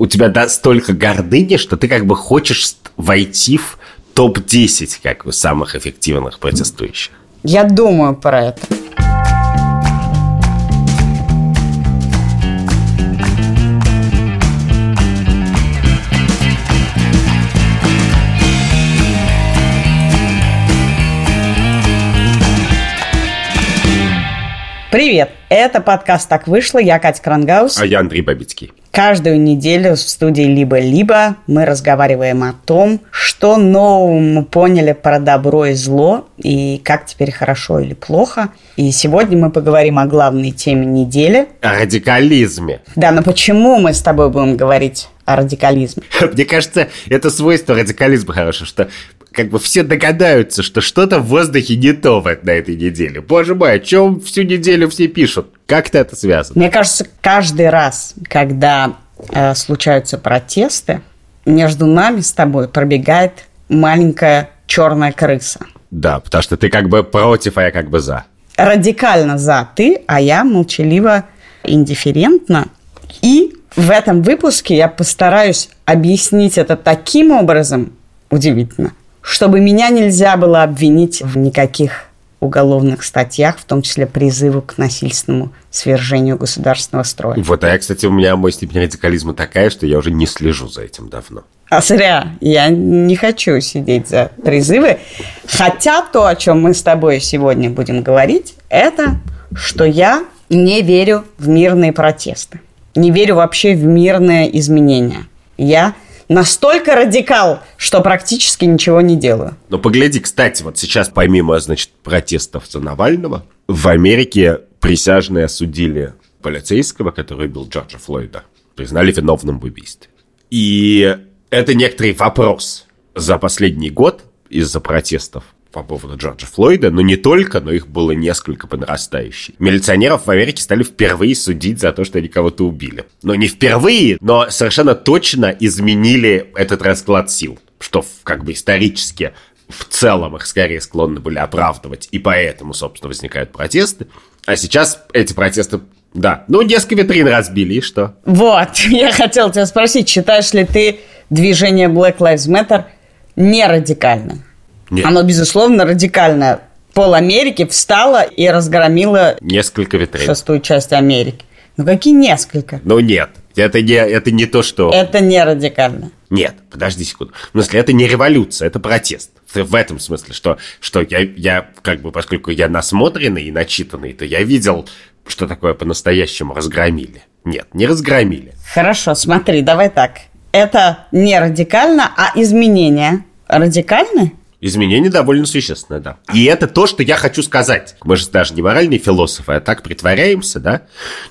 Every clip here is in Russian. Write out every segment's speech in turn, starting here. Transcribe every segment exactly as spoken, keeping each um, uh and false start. у тебя столько гордыни, что ты как бы хочешь войти в топ десять как бы самых эффективных протестующих. Я думаю про это. Привет! Это подкаст «Так вышло». Я Катя Крангаус. А я Андрей Бабицкий. Каждую неделю в студии «Либо-либо» мы разговариваем о том, что нового мы поняли про добро и зло, и как теперь хорошо или плохо. И сегодня мы поговорим о главной теме недели. О радикализме. Да, но почему мы с тобой будем говорить о радикализме? Мне кажется, это свойство радикализма хорошее, что... как бы все догадаются, что что-то в воздухе не то на этой неделе. Боже мой, о чем всю неделю все пишут? Как-то это связано. Мне кажется, каждый раз, когда э, случаются протесты, между нами с тобой пробегает маленькая черная крыса. Да, потому что ты как бы против, а я как бы за. Радикально за ты, а я молчаливо, индифферентно. И в этом выпуске я постараюсь объяснить это таким образом, удивительно, чтобы меня нельзя было обвинить в никаких уголовных статьях, в том числе призыву к насильственному свержению государственного строя. Вот, а я, кстати, у меня мой степень радикализма такая, что я уже не слежу за этим давно. А зря. Я не хочу сидеть за призывы. Хотя то, о чем мы с тобой сегодня будем говорить, это, что я не верю в мирные протесты. Не верю вообще в мирное изменение. Я... настолько радикал, что практически ничего не делаю. Ну, погляди, кстати, вот сейчас, помимо, значит, протестов за Навального, в Америке присяжные осудили полицейского, который убил Джорджа Флойда. Признали виновным в убийстве. И это некоторый вопрос. За последний год из-за протестов по поводу Джорджа Флойда, но не только, но их было несколько по нарастающей. Милиционеров в Америке стали впервые судить за то, что они кого-то убили. Но не впервые, но совершенно точно изменили этот расклад сил, что как бы исторически в целом их скорее склонны были оправдывать, и поэтому, собственно, возникают протесты. А сейчас эти протесты, да, ну, несколько витрин разбили, и что? Вот, я хотел тебя спросить, считаешь ли ты движение Black Lives Matter не радикальным? Нет. Оно, безусловно, радикальное. Пол Америки встало и разгромило несколько ветрей. Шестую часть Америки. Ну, какие несколько? Ну, нет. Это не, это не то, что... Это не радикально. Нет, подожди секунду. В смысле, это не революция, это протест. В этом смысле, что, что я, я, как бы, поскольку я насмотренный и начитанный, то я видел, что такое по-настоящему разгромили. Нет, не разгромили. Хорошо, смотри, давай так. Это не радикально, а изменения радикальны? Изменения довольно существенные, да. И это то, что я хочу сказать. Мы же даже не моральные философы, а так притворяемся, да.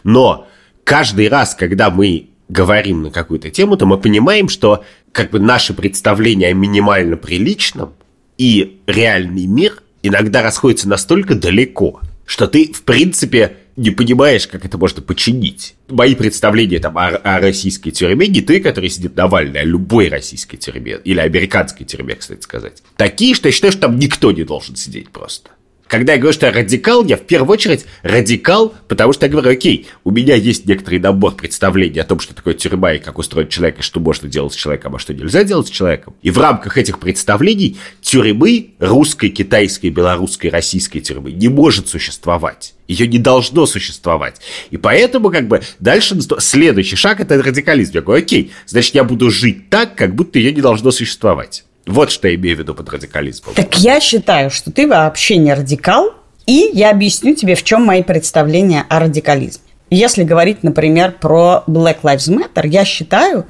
Но каждый раз, когда мы говорим на какую-то тему, то мы понимаем, что как бы наши представления о минимально приличном и реальный мир иногда расходятся настолько далеко, что ты, в принципе, не понимаешь, как это можно починить. Мои представления там, о, о российской тюрьме, не той, которая сидит Навальный, а любой российской тюрьме, или американской тюрьме, кстати сказать, такие, что я считаю, что там никто не должен сидеть просто. Когда я говорю, что я радикал, я в первую очередь радикал, потому что я говорю, окей, у меня есть некоторый набор представлений о том, что такое тюрьма и как устроен человек, и что можно делать с человеком, а что нельзя делать с человеком. И в рамках этих представлений тюрьмы русской, китайской, белорусской, российской тюрьмы не может существовать. Ее не должно существовать. И поэтому как бы дальше следующий шаг – это радикализм. Я говорю, окей, значит, я буду жить так, как будто ее не должно существовать. Вот что я имею в виду под радикализмом. Так я считаю, что ты вообще не радикал, и я объясню тебе, в чем мои представления о радикализме. Если говорить, например, про Black Lives Matter, я считаю,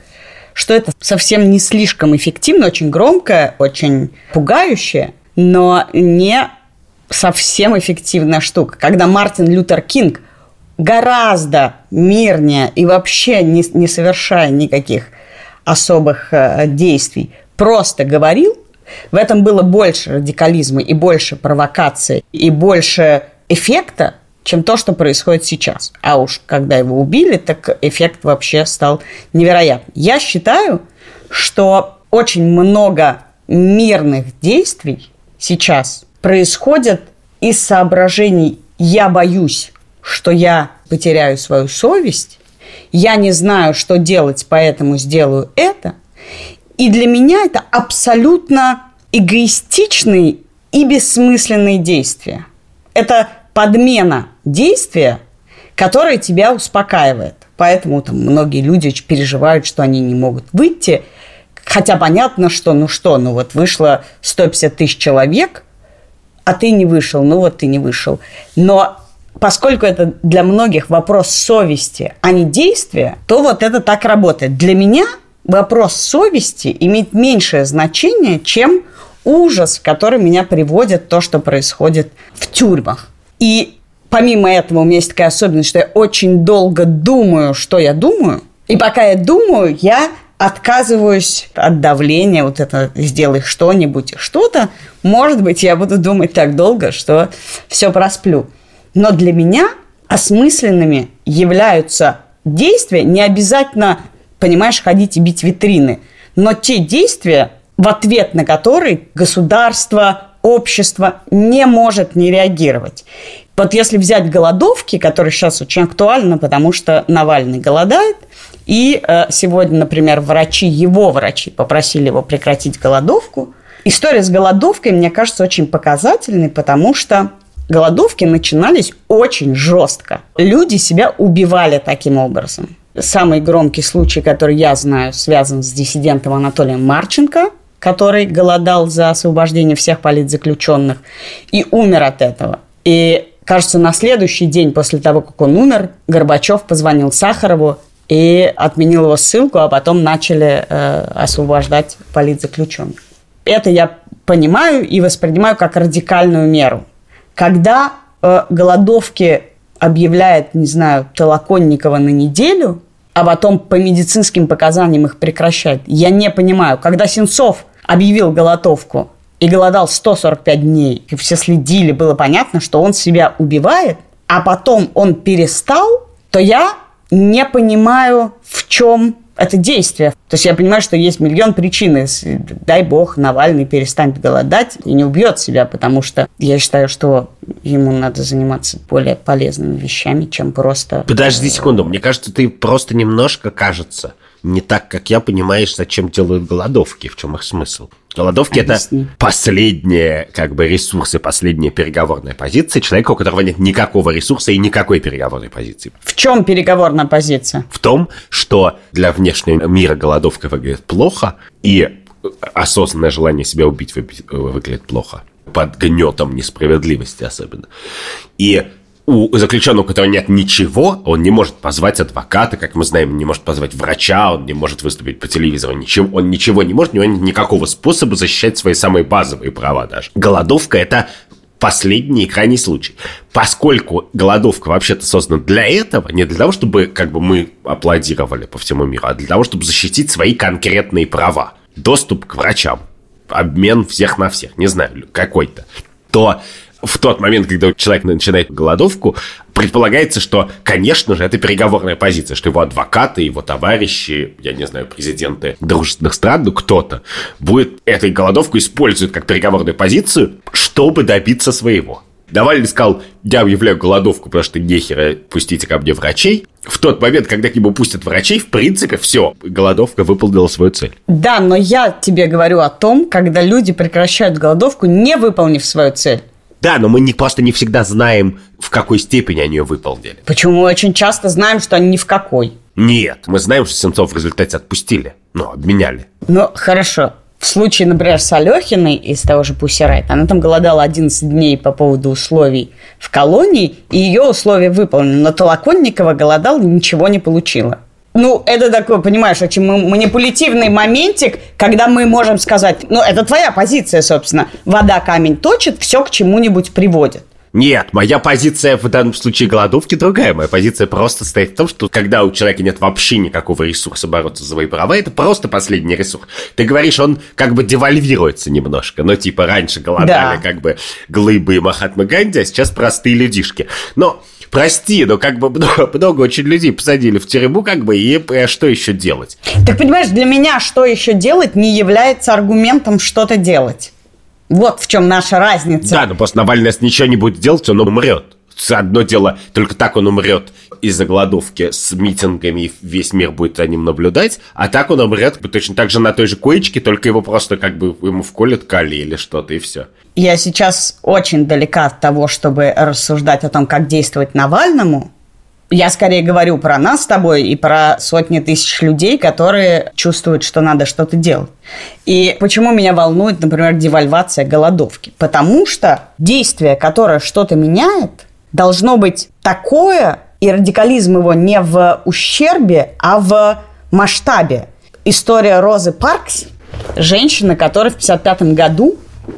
что это совсем не слишком эффективно, очень громкое, очень пугающее, но не совсем эффективная штука. Когда Мартин Лютер Кинг гораздо мирнее и вообще не, не совершая никаких особых э, действий, просто говорил, в этом было больше радикализма и больше провокации, и больше эффекта, чем то, что происходит сейчас. А уж когда его убили, так эффект вообще стал невероятным. Я считаю, что очень много мирных действий сейчас происходит из соображений «я боюсь, что я потеряю свою совесть», я не знаю, что делать, поэтому сделаю это. И для меня это абсолютно эгоистичные и бессмысленные действия. Это подмена действия, которое тебя успокаивает. Поэтому там многие люди переживают, что они не могут выйти. Хотя понятно, что ну что, ну вот вышло сто пятьдесят тысяч человек, а ты не вышел, ну вот ты не вышел. Но поскольку это для многих вопрос совести, а не действия, то вот это так работает. Для меня вопрос совести имеет меньшее значение, чем ужас, в который меня приводит то, что происходит в тюрьмах. И помимо этого у меня есть такая особенность, что я очень долго думаю, что я думаю. И пока я думаю, я отказываюсь от давления, вот это «сделай что-нибудь, что-то». Может быть, я буду думать так долго, что все просплю. Но для меня осмысленными являются действия. Не обязательно, понимаешь, ходить и бить витрины. Но те действия, в ответ на которые государство, общество не может не реагировать. Вот если взять голодовки, которые сейчас очень актуальны, потому что Навальный голодает, и сегодня, например, врачи, его врачи попросили его прекратить голодовку. История с голодовкой, мне кажется, очень показательной, потому что голодовки начинались очень жестко. Люди себя убивали таким образом. Самый громкий случай, который я знаю, связан с диссидентом Анатолием Марченко, который голодал за освобождение всех политзаключенных и умер от этого. И, кажется, на следующий день после того, как он умер, Горбачев позвонил Сахарову и отменил его ссылку, а потом начали э, освобождать политзаключенных. Это я понимаю и воспринимаю как радикальную меру. Когда э, голодовки объявляет, не знаю, Толоконникова на неделю, а потом по медицинским показаниям их прекращает, я не понимаю. Когда Сенцов объявил голодовку и голодал сто сорок пять дней, и все следили, было понятно, что он себя убивает, а потом он перестал, то я не понимаю, в чем это действие. То есть я понимаю, что есть миллион причин. Если, дай бог, Навальный перестанет голодать и не убьет себя, потому что я считаю, что ему надо заниматься более полезными вещами, чем просто... Подожди секунду, мне кажется, ты просто немножко, кажется, не так, как я, понимаешь, зачем делают голодовки, в чем их смысл. Голодовки – это последние как бы ресурсы, последняя переговорная позиция человека, у которого нет никакого ресурса и никакой переговорной позиции. В чем переговорная позиция? В том, что для внешнего мира голодовка выглядит плохо, и осознанное желание себя убить выглядит плохо, под гнетом несправедливости особенно. И у заключенного, у которого нет ничего, он не может позвать адвоката, как мы знаем, не может позвать врача, он не может выступить по телевизору, ничем, он ничего не может, у него нет никакого способа защищать свои самые базовые права даже. Голодовка – это последний и крайний случай. Поскольку голодовка вообще-то создана для этого, не для того, чтобы как бы мы аплодировали по всему миру, а для того, чтобы защитить свои конкретные права, доступ к врачам, обмен всех на всех, не знаю, какой-то, то... В тот момент, когда человек начинает голодовку, предполагается, что, конечно же, это переговорная позиция, что его адвокаты, его товарищи, я не знаю, президенты дружественных стран, ну кто-то, будет эту голодовку использовать как переговорную позицию, чтобы добиться своего. Навальный сказал, я объявляю голодовку, потому что нехера пустите ко мне врачей. В тот момент, когда к нему пустят врачей, в принципе, все, голодовка выполнила свою цель. Да, но я тебе говорю о том, когда люди прекращают голодовку, не выполнив свою цель. Да, но мы не, просто не всегда знаем, в какой степени они ее выполнили. Почему? Мы очень часто знаем, что они ни в какой. Нет, мы знаем, что Сенцов в результате отпустили, но обменяли. Ну, хорошо. В случае, например, с Алехиной из того же Пусси Райот, она там голодала одиннадцать дней по поводу условий в колонии, и ее условия выполнены. Но Толоконникова голодала и ничего не получила. Ну, это такой, понимаешь, очень манипулятивный моментик, когда мы можем сказать, ну, это твоя позиция, собственно. Вода камень точит, все к чему-нибудь приводит. Нет, моя позиция в данном случае голодовки другая. Моя позиция просто стоит в том, что когда у человека нет вообще никакого ресурса бороться за свои права, это просто последний ресурс. Ты говоришь, он как бы девальвируется немножко. Ну, типа, раньше голодали да. как бы глыбы и Махатма Ганди, а сейчас простые людишки. Но... Прости, но как бы много, много очень людей посадили в тюрьму, как бы, и а что еще делать? Так, понимаешь, для меня что еще делать не является аргументом что-то делать. Вот в чем наша разница. Да, ну просто Навальный, если ничего не будет делать, он умрет. одно дело, только так он умрет из-за голодовки с митингами, и весь мир будет за ним наблюдать, а так он умрет точно так же на той же коечке, только его просто как бы ему вколят калий или что-то, и все. Я сейчас очень далека от того, чтобы рассуждать о том, как действовать Навальному. Я скорее говорю про нас с тобой и про сотни тысяч людей, которые чувствуют, что надо что-то делать. И почему меня волнует, например, девальвация голодовки? Потому что действие, которое что-то меняет, должно быть такое, и радикализм его не в ущербе, а в масштабе. История Розы Паркс, женщина, которая в пятьдесят пятом году,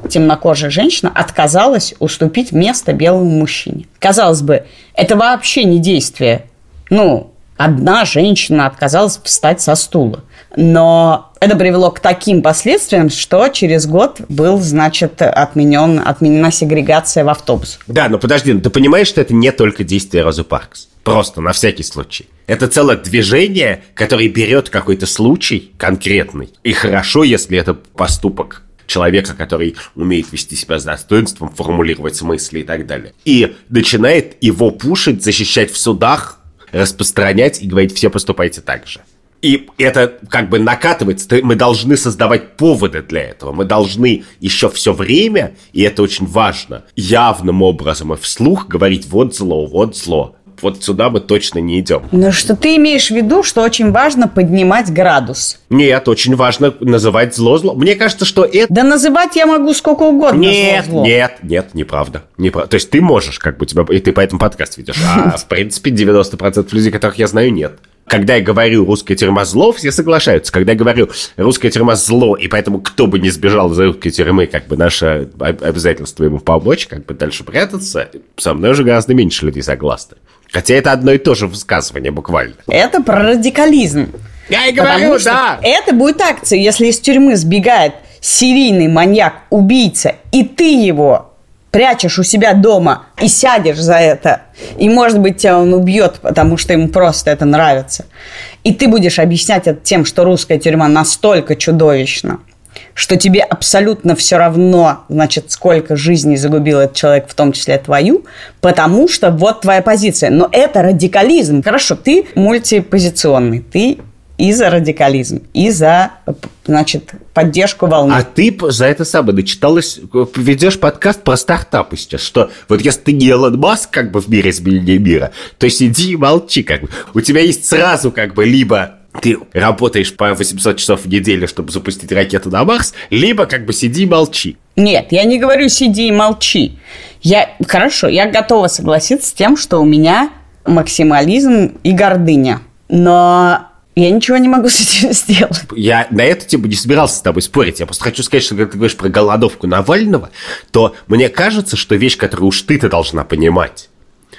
темнокожая женщина, отказалась уступить место белому мужчине. Казалось бы, это вообще не действие. Ну, одна женщина отказалась встать со стула. Но это привело к таким последствиям, что через год был, значит, отменен, отменена сегрегация в автобус. Да, но подожди, ты понимаешь, что это не только действие Розы Паркс? Просто, на всякий случай. Это целое движение, которое берет какой-то случай конкретный. И хорошо, если это поступок человека, который умеет вести себя с достоинством, формулировать мысли и так далее. И начинает его пушить, защищать в судах, распространять и говорить: все поступайте так же. И это как бы накатывается. Мы должны создавать поводы для этого. Мы должны еще все время, и это очень важно, явным образом и вслух говорить: вот зло, вот зло. Вот сюда мы точно не идем. Ну что ты имеешь в виду, что очень важно поднимать градус? Нет, очень важно называть зло зло. Мне кажется, что это... Да называть я могу сколько угодно. Нет, зло, зло. нет, нет, неправда. неправда. То есть ты можешь, как бы, тебя... и ты поэтому подкаст ведешь. А в принципе девяносто процентов людей, которых я знаю, нет. Когда я говорю «русская тюрьма зло», все соглашаются. Когда я говорю «русская тюрьма зло», и поэтому кто бы не сбежал из русской тюрьмы, как бы наше обязательство ему помочь, как бы дальше прятаться, со мной уже гораздо меньше людей согласны. Хотя это одно и то же высказывание буквально. Это про радикализм. Я и говорю, да! Это будет акция, если из тюрьмы сбегает серийный маньяк, убийца, и ты его... прячешь у себя дома и сядешь за это. И, может быть, тебя он убьет, потому что ему просто это нравится. И ты будешь объяснять это тем, что русская тюрьма настолько чудовищна, что тебе абсолютно все равно, значит, сколько жизней загубил этот человек, в том числе твою, потому что вот твоя позиция. Но это радикализм. Хорошо, ты мультипозиционный, ты... и за радикализм, и за, значит, поддержку волны. А ты за это самое начиталась, ведешь подкаст про стартапы сейчас, что вот если ты не Элон Маск, как бы, в мире изменения мира, то сиди и молчи, как бы. У тебя есть сразу, как бы, либо ты работаешь по восемьсот часов в неделю, чтобы запустить ракету на Марс, либо, как бы, сиди и молчи. Нет, я не говорю сиди и молчи. Я, хорошо, я готова согласиться с тем, что у меня максимализм и гордыня, но... я ничего не могу с этим сделать. Я на эту тему не собирался с тобой спорить. Я просто хочу сказать, что когда ты говоришь про голодовку Навального, то мне кажется, что вещь, которую уж ты-то должна понимать,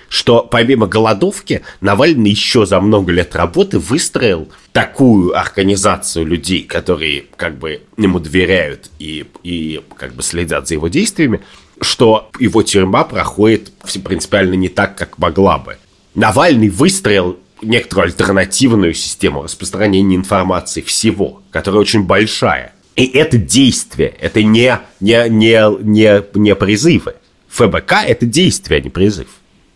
что помимо голодовки Навальный еще за много лет работы выстроил такую организацию людей, которые как бы ему доверяют и, и как бы следят за его действиями, что его тюрьма проходит принципиально не так, как могла бы. Навальный выстроил некоторую альтернативную систему распространения информации всего, которая очень большая. И это действие, это не, не, не, не, не призывы. ФБК – это действие, а не призыв.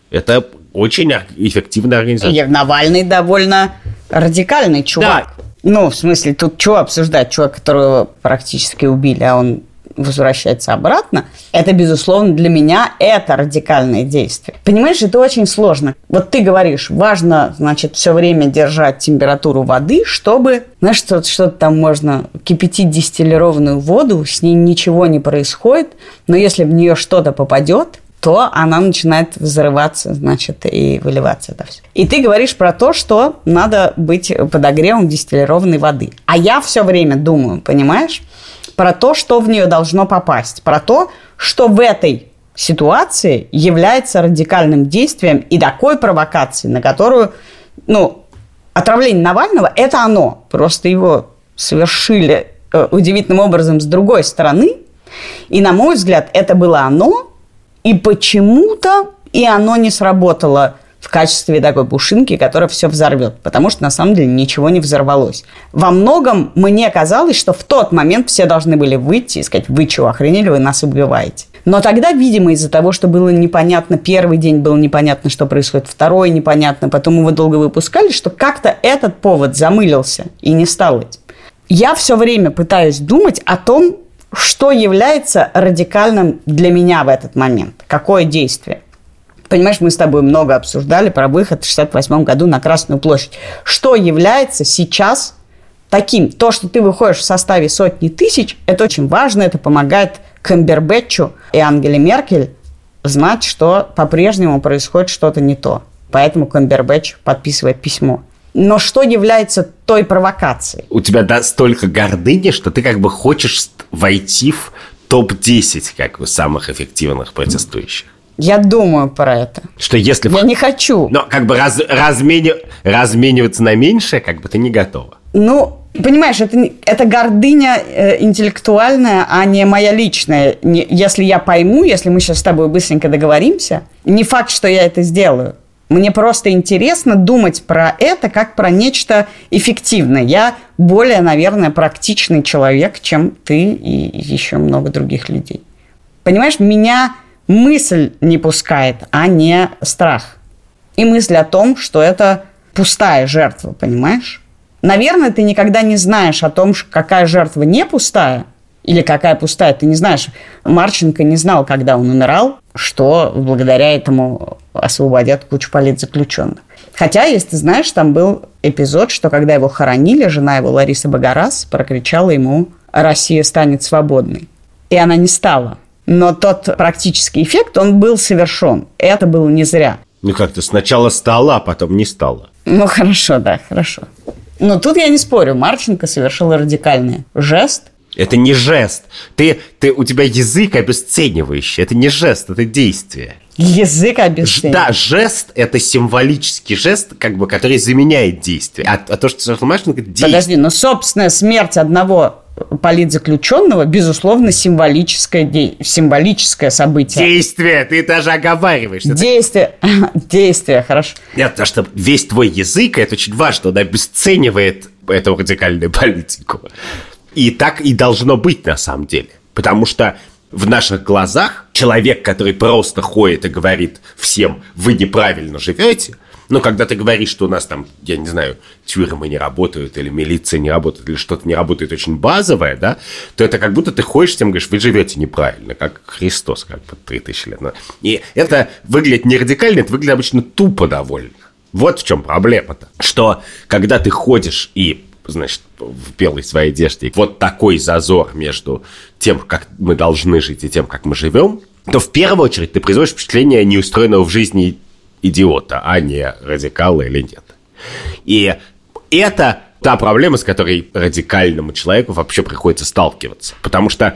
Это очень эффективная организация. И Навальный довольно радикальный чувак. Да. Ну, в смысле, тут чего обсуждать? Чувак, которого практически убили, а он возвращается обратно. Это, безусловно, для меня это радикальное действие. Понимаешь, это очень сложно. Вот ты говоришь, важно, значит, все время держать температуру воды, чтобы, знаешь, что-то, что-то там можно кипятить дистиллированную воду, с ней ничего не происходит, но если в нее что-то попадет, то она начинает взрываться, значит, и выливаться это все. И ты говоришь про то, что надо быть подогревом дистиллированной воды. А я все время думаю, понимаешь, про то, что в нее должно попасть, про то, что в этой ситуации является радикальным действием и такой провокацией, на которую, ну, отравление Навального – это оно. Просто его совершили э, удивительным образом с другой стороны. И, на мой взгляд, это было оно, и почему-то и оно не сработало в качестве такой пушинки, которая все взорвет, потому что на самом деле ничего не взорвалось. Во многом мне казалось, что в тот момент все должны были выйти и сказать: вы чего, охренели, вы нас убиваете. Но тогда, видимо, из-за того, что было непонятно, первый день было непонятно, что происходит, второй непонятно, потом его долго выпускали, что как-то этот повод замылился и не стал этим. Я все время пытаюсь думать о том, что является радикальным для меня в этот момент, какое действие. Понимаешь, мы с тобой много обсуждали про выход в шестьдесят восьмом году на Красную площадь. Что является сейчас таким? То, что ты выходишь в составе сотни тысяч, это очень важно, это помогает Камбербэтчу и Ангеле Меркель знать, что по-прежнему происходит что-то не то. Поэтому Камбербэтч подписывает письмо. Но что является той провокацией? У тебя настолько гордыни, что ты как бы хочешь войти в топ десять как бы самых эффективных протестующих. Я думаю про это. Что если... Я не хочу. Но как бы раз, размени... размениваться на меньшее, как бы ты не готова. Ну, понимаешь, это, это гордыня э, интеллектуальная, а не моя личная. Не, если я пойму, если мы сейчас с тобой быстренько договоримся, не факт, что я это сделаю. Мне просто интересно думать про это как про нечто эффективное. Я более, наверное, практичный человек, чем ты и еще много других людей. Понимаешь, меня... мысль не пускает, а не страх. И мысль о том, что это пустая жертва, понимаешь? Наверное, ты никогда не знаешь о том, какая жертва не пустая, или какая пустая, ты не знаешь. Марченко не знал, когда он умирал, что благодаря этому освободят кучу политзаключенных. Хотя, если ты знаешь, там был эпизод, что когда его хоронили, жена его, Лариса Богораз, прокричала ему «Россия станет свободной». И она не стала. Но тот практический эффект, он был совершен. Это было не зря. Ну как-то сначала стала, а потом не стала. Ну хорошо, да, хорошо. Но тут я не спорю. Марченко совершил радикальный жест. Это не жест. Ты, ты, у тебя язык обесценивающий. Это не жест, это действие. Язык обесценивающий. Да, жест – это символический жест, как бы, который заменяет действие. А, а то, что совершил Марченко – действие. Подожди, но собственная смерть одного... политзаключенного, безусловно, символическое, де... символическое событие. Действие, ты даже оговариваешь. Действие, действие, хорошо. Нет, потому что весь твой язык, это очень важно, он обесценивает эту радикальную политику. И так и должно быть на самом деле. Потому что в наших глазах человек, который просто ходит и говорит всем, вы неправильно живете, ну, когда ты говоришь, что у нас там, я не знаю, тюрьмы не работают, или милиция не работает, или что-то не работает очень базовое, да, то это как будто ты ходишь и говоришь, вы живете неправильно, как Христос, как бы три тысячи лет назад. И это выглядит не радикально, это выглядит обычно тупо довольно. Вот в чем проблема-то. Что когда ты ходишь и, значит, в белой своей одежде, вот такой зазор между тем, как мы должны жить, и тем, как мы живем, то в первую очередь ты производишь впечатление неустроенного в жизни идиота, а не радикала или нет. И это та проблема, с которой радикальному человеку вообще приходится сталкиваться. Потому что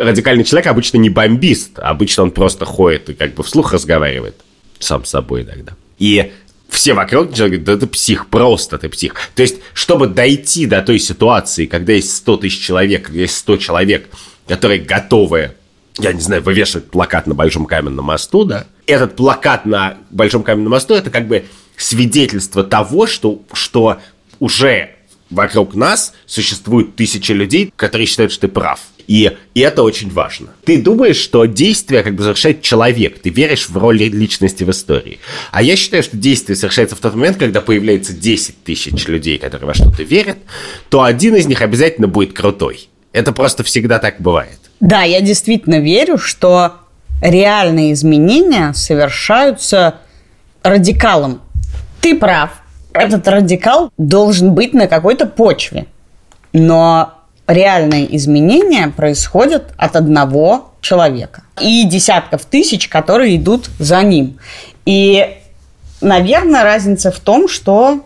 радикальный человек обычно не бомбист. Обычно он просто ходит и как бы вслух разговаривает сам с собой иногда. И все вокруг человека говорят, да ты псих, просто ты псих. То есть, чтобы дойти до той ситуации, когда есть сто тысяч человек, когда есть сто человек, которые готовы, я не знаю, вывешивать плакат на Большом Каменном мосту, да? Этот плакат на Большом Каменном мосту – это как бы свидетельство того, что, что уже вокруг нас существуют тысячи людей, которые считают, что ты прав. И, и это очень важно. Ты думаешь, что действие как бы совершает человек. Ты веришь в роль личности в истории. А я считаю, что действие совершается в тот момент, когда появляется десять тысяч людей, которые во что-то верят, то один из них обязательно будет крутой. Это просто всегда так бывает. Да, я действительно верю, что реальные изменения совершаются радикалом. Ты прав. Этот радикал должен быть на какой-то почве. Но реальные изменения происходят от одного человека. И десятков тысяч, которые идут за ним. И, наверное, разница в том, что...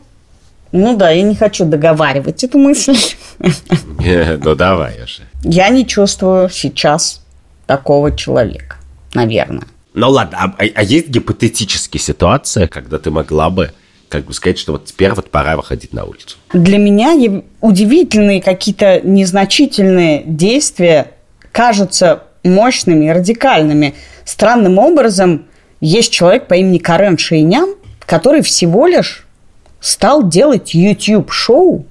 Ну да, я не хочу договаривать эту мысль. Ну давай уже. Я не чувствую сейчас такого человека, наверное. Ну ладно, а, а есть гипотетическая ситуация, когда ты могла бы, как бы сказать, что вот теперь вот пора выходить на улицу? Для меня удивительные какие-то незначительные действия кажутся мощными и радикальными. Странным образом есть человек по имени Карен Шейнян, который всего лишь... стал делать YouTube-шоу,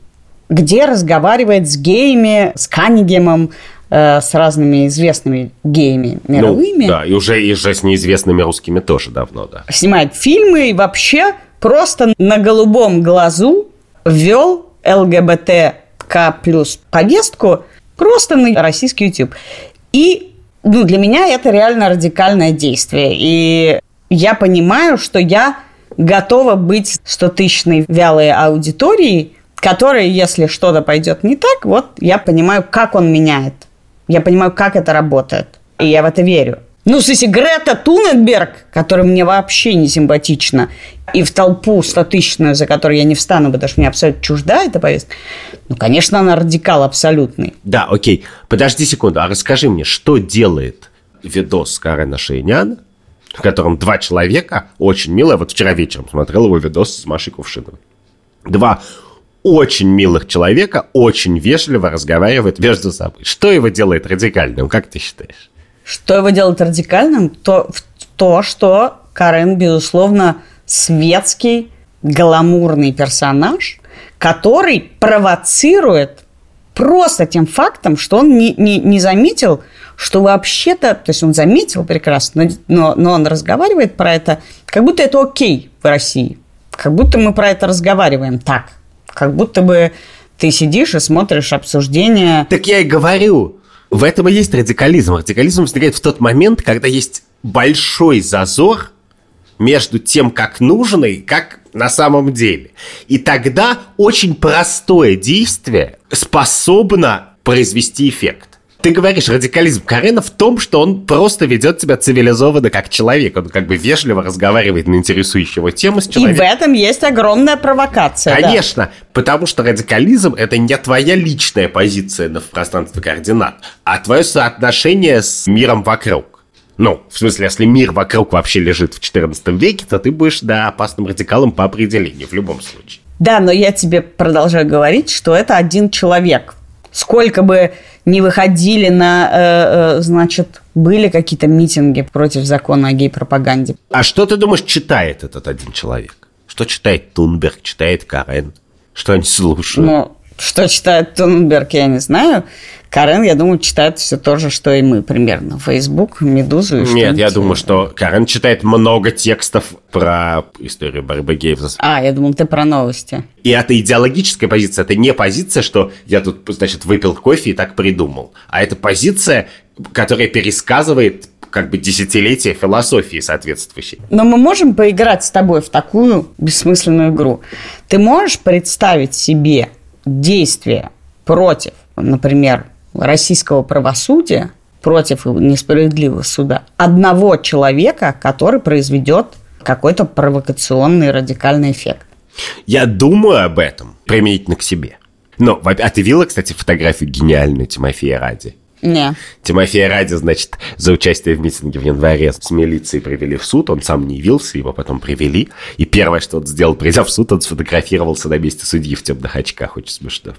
где разговаривает с геями, с Каннигемом, э, с разными известными геями мировыми. Ну, да, и уже, и уже с неизвестными русскими тоже давно, да. Снимает фильмы и вообще просто на голубом глазу ввел ЛГБТК плюс повестку просто на российский YouTube. И ну, для меня это реально радикальное действие. И я понимаю, что я готова быть стотысячной вялой аудиторией, которая, если что-то пойдет не так, вот я понимаю, как он меняет. Я понимаю, как это работает. И я в это верю. Ну, в смысле, Грета Тунберг, которая мне вообще не симпатична, и в толпу стотысячную, за которую я не встану, потому что мне абсолютно чужда эта повестка, ну, конечно, она радикал абсолютный. Да, окей. Подожди секунду, а расскажи мне, что делает видос Карена Шейняна, в котором два человека, очень милые, вот вчера вечером смотрел его видос с Машей Кувшиной. Два очень милых человека очень вежливо разговаривают между собой. Что его делает радикальным, как ты считаешь? Что его делает радикальным? То, то, что Карен, безусловно, светский, гламурный персонаж, который провоцирует просто тем фактом, что он не, не, не заметил, что вообще-то... То есть он заметил прекрасно, но, но он разговаривает про это, как будто это окей в России. Как будто мы про это разговариваем так. Как будто бы ты сидишь и смотришь обсуждение... Так я и говорю... В этом и есть радикализм. Радикализм возникает в тот момент, когда есть большой зазор между тем, как нужно и как на самом деле. И тогда очень простое действие способно произвести эффект. Ты говоришь, радикализм Карена в том, что он просто ведет себя цивилизованно как человек. Он как бы вежливо разговаривает на интересующую его тему с человеком. И в этом есть огромная провокация. Конечно, да. Потому что радикализм – это не твоя личная позиция в пространстве координат, а твое соотношение с миром вокруг. Ну, в смысле, если мир вокруг вообще лежит в четырнадцатом веке, то ты будешь, да, опасным радикалом по определению в любом случае. Да, но я тебе продолжаю говорить, что это один человек. Сколько бы не выходили на, э, э, значит, были какие-то митинги против закона о гей-пропаганде. А что ты думаешь, читает этот один человек? Что читает Тунберг, читает Карен? Что они слушают? Ну, что читает Тунберг, я не знаю. Карен, я думаю, читает все то же, что и мы примерно. Фейсбук, Медузу и что-нибудь. Нет, я думаю, что Карен читает много текстов про историю борьбы геев. А, я думал, ты про новости. И это идеологическая позиция. Это не позиция, что я тут, значит, выпил кофе и так придумал. А это позиция, которая пересказывает как бы десятилетия философии соответствующей. Но мы можем поиграть с тобой в такую бессмысленную игру. Ты можешь представить себе действие против, например, российского правосудия, против несправедливого суда, одного человека, который произведет какой-то провокационный радикальный эффект? Я думаю об этом применительно к себе. Но, а ты видела, кстати, фотографию гениальную Тимофея Ради? Нет. Тимофея Ради, значит, за участие в митинге в январе с милицией привели в суд, он сам не явился, его потом привели, и первое, что он сделал, придя в суд, он сфотографировался на месте судьи в темных очках, очень смешно.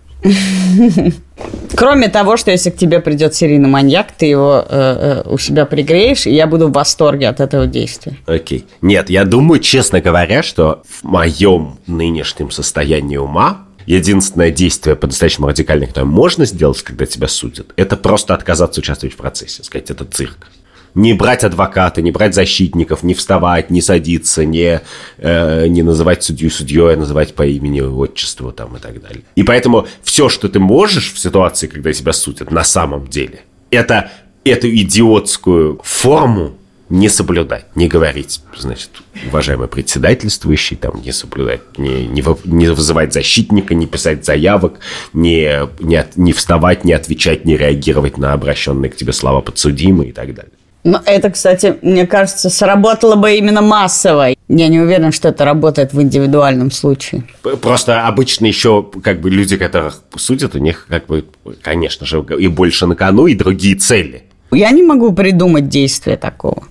Кроме того, что если к тебе придет серийный маньяк, ты его э, э, у себя пригреешь, и я буду в восторге от этого действия. Окей. Нет, я думаю, честно говоря, что в моем нынешнем состоянии ума единственное действие по-настоящему радикальное, которое можно сделать, когда тебя судят, это просто отказаться участвовать в процессе, сказать, это цирк. Не брать адвоката, не брать защитников, не вставать, не садиться, не, э, не называть судью судьей, а называть по имени, отчеству там, и так далее. И поэтому все, что ты можешь в ситуации, когда тебя судят, на самом деле, это эту идиотскую форму не соблюдать, не говорить, значит, уважаемый председательствующий, там, не соблюдать, не, не, не вызывать защитника, не писать заявок, не, не, от, не вставать, не отвечать, не реагировать на обращенные к тебе слова подсудимые и так далее. Но это, кстати, мне кажется, сработало бы именно массово. Я не уверен, что это работает в индивидуальном случае. Просто обычно еще как бы люди, которых судят, у них, как бы, конечно же, и больше на кону, и другие цели. Я не могу придумать действия такого.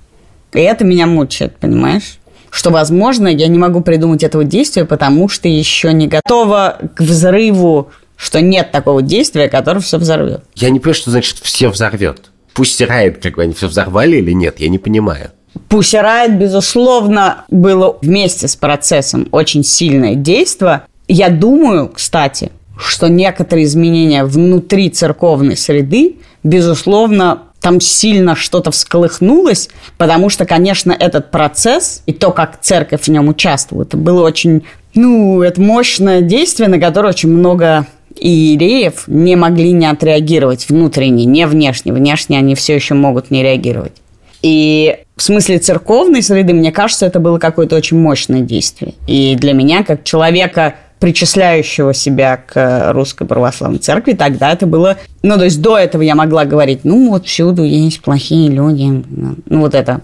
И это меня мучает, понимаешь? Что, возможно, я не могу придумать этого действия, потому что еще не готова к взрыву, что нет такого действия, которое все взорвет. Я не понимаю, что значит «все взорвет». Пусси Райот, как бы они все взорвали или нет, я не понимаю. Пусси Райот, безусловно, было вместе с процессом очень сильное действие. Я думаю, кстати, что некоторые изменения внутри церковной среды, безусловно, там сильно что-то всколыхнулось, потому что, конечно, этот процесс и то, как церковь в нем участвует, было очень, ну, это мощное действие, на которое очень много иереев не могли не отреагировать внутренне, не внешне. Внешне они все еще могут не реагировать. И в смысле церковной среды, мне кажется, это было какое-то очень мощное действие. И для меня, как человека, причисляющего себя к Русской Православной Церкви, тогда это было... Ну, то есть до этого я могла говорить, ну, вот всюду есть плохие люди. Ну, вот это,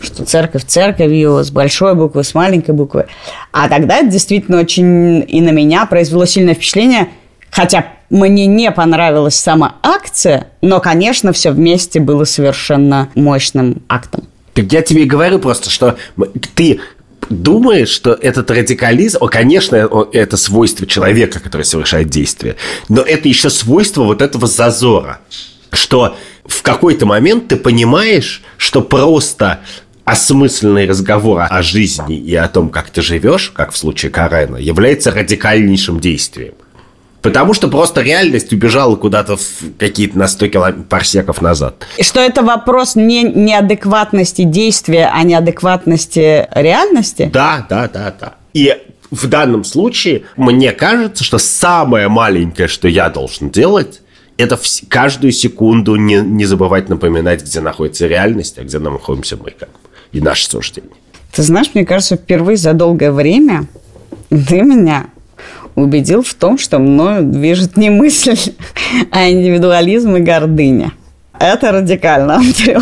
что церковь церковью, с большой буквы, с маленькой буквы. А тогда это действительно очень и на меня произвело сильное впечатление, хотя мне не понравилась сама акция, но, конечно, все вместе было совершенно мощным актом. Так я тебе и говорю просто, что ты... думаешь, что этот радикализм, о, конечно, это свойство человека, который совершает действие, но это еще свойство вот этого зазора, что в какой-то момент ты понимаешь, что просто осмысленный разговор о жизни и о том, как ты живешь, как в случае Карена, является радикальнейшим действием. Потому что просто реальность убежала куда-то в какие-то на сто парсеков назад. Что это вопрос не неадекватности действия, а неадекватности реальности? Да, да, да, да. И в данном случае мне кажется, что самое маленькое, что я должен делать, это каждую секунду не, не забывать напоминать, где находится реальность, а где находимся мы как бы, и наши суждения. Ты знаешь, мне кажется, впервые за долгое время ты меня... убедил в том, что мною движет не мысль, а индивидуализм и гордыня. Это радикально, Андрей.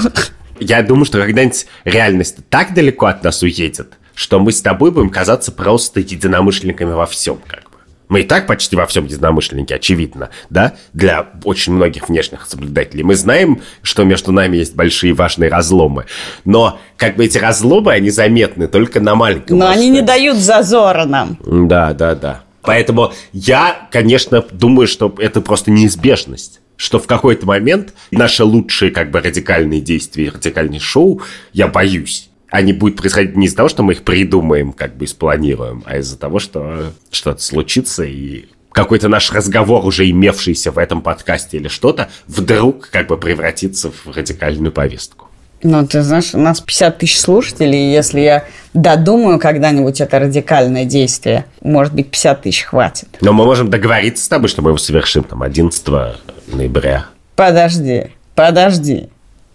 Я думаю, что когда-нибудь реальность так далеко от нас уедет, что мы с тобой будем казаться просто единомышленниками во всем, как бы. Мы и так почти во всем единомышленники, очевидно, да? Для очень многих внешних соблюдателей. Мы знаем, что между нами есть большие важные разломы. Но как бы эти разломы, они заметны только на маленьком. Но масштабе. Они не дают зазора нам. Да, да, да. Поэтому я, конечно, думаю, что это просто неизбежность, что в какой-то момент наши лучшие как бы радикальные действия и радикальные шоу, я боюсь, они будут происходить не из-за того, что мы их придумаем, как бы и спланируем, а из-за того, что что-то случится, и какой-то наш разговор, уже имевшийся в этом подкасте или что-то, вдруг как бы превратится в радикальную повестку. Ну, ты знаешь, у нас пятьдесят тысяч слушателей, и если я додумаю когда-нибудь это радикальное действие, может быть, пятьдесят тысяч хватит. Но мы можем договориться с тобой, что мы его совершим там одиннадцатого ноября. Подожди, подожди.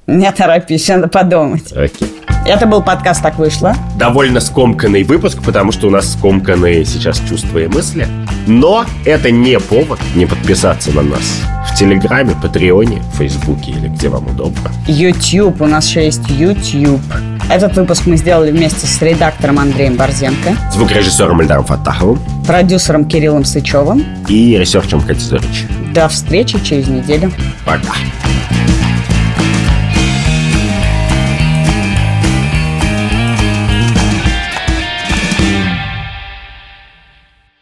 Не торопись, надо подумать. Окей. Это был подкаст «Так вышло». Довольно скомканный выпуск, потому что у нас скомканные сейчас чувства и мысли. Но это не повод не подписаться на нас в Телеграме, Патреоне, Фейсбуке или где вам удобно. YouTube. У нас еще есть YouTube. Этот выпуск мы сделали вместе с редактором Андреем Борзенко, звукорежиссером Ильдаром Фаттаховым, продюсером Кириллом Сычёвым и ресерчером Катей Зорич. До встречи через неделю. Пока.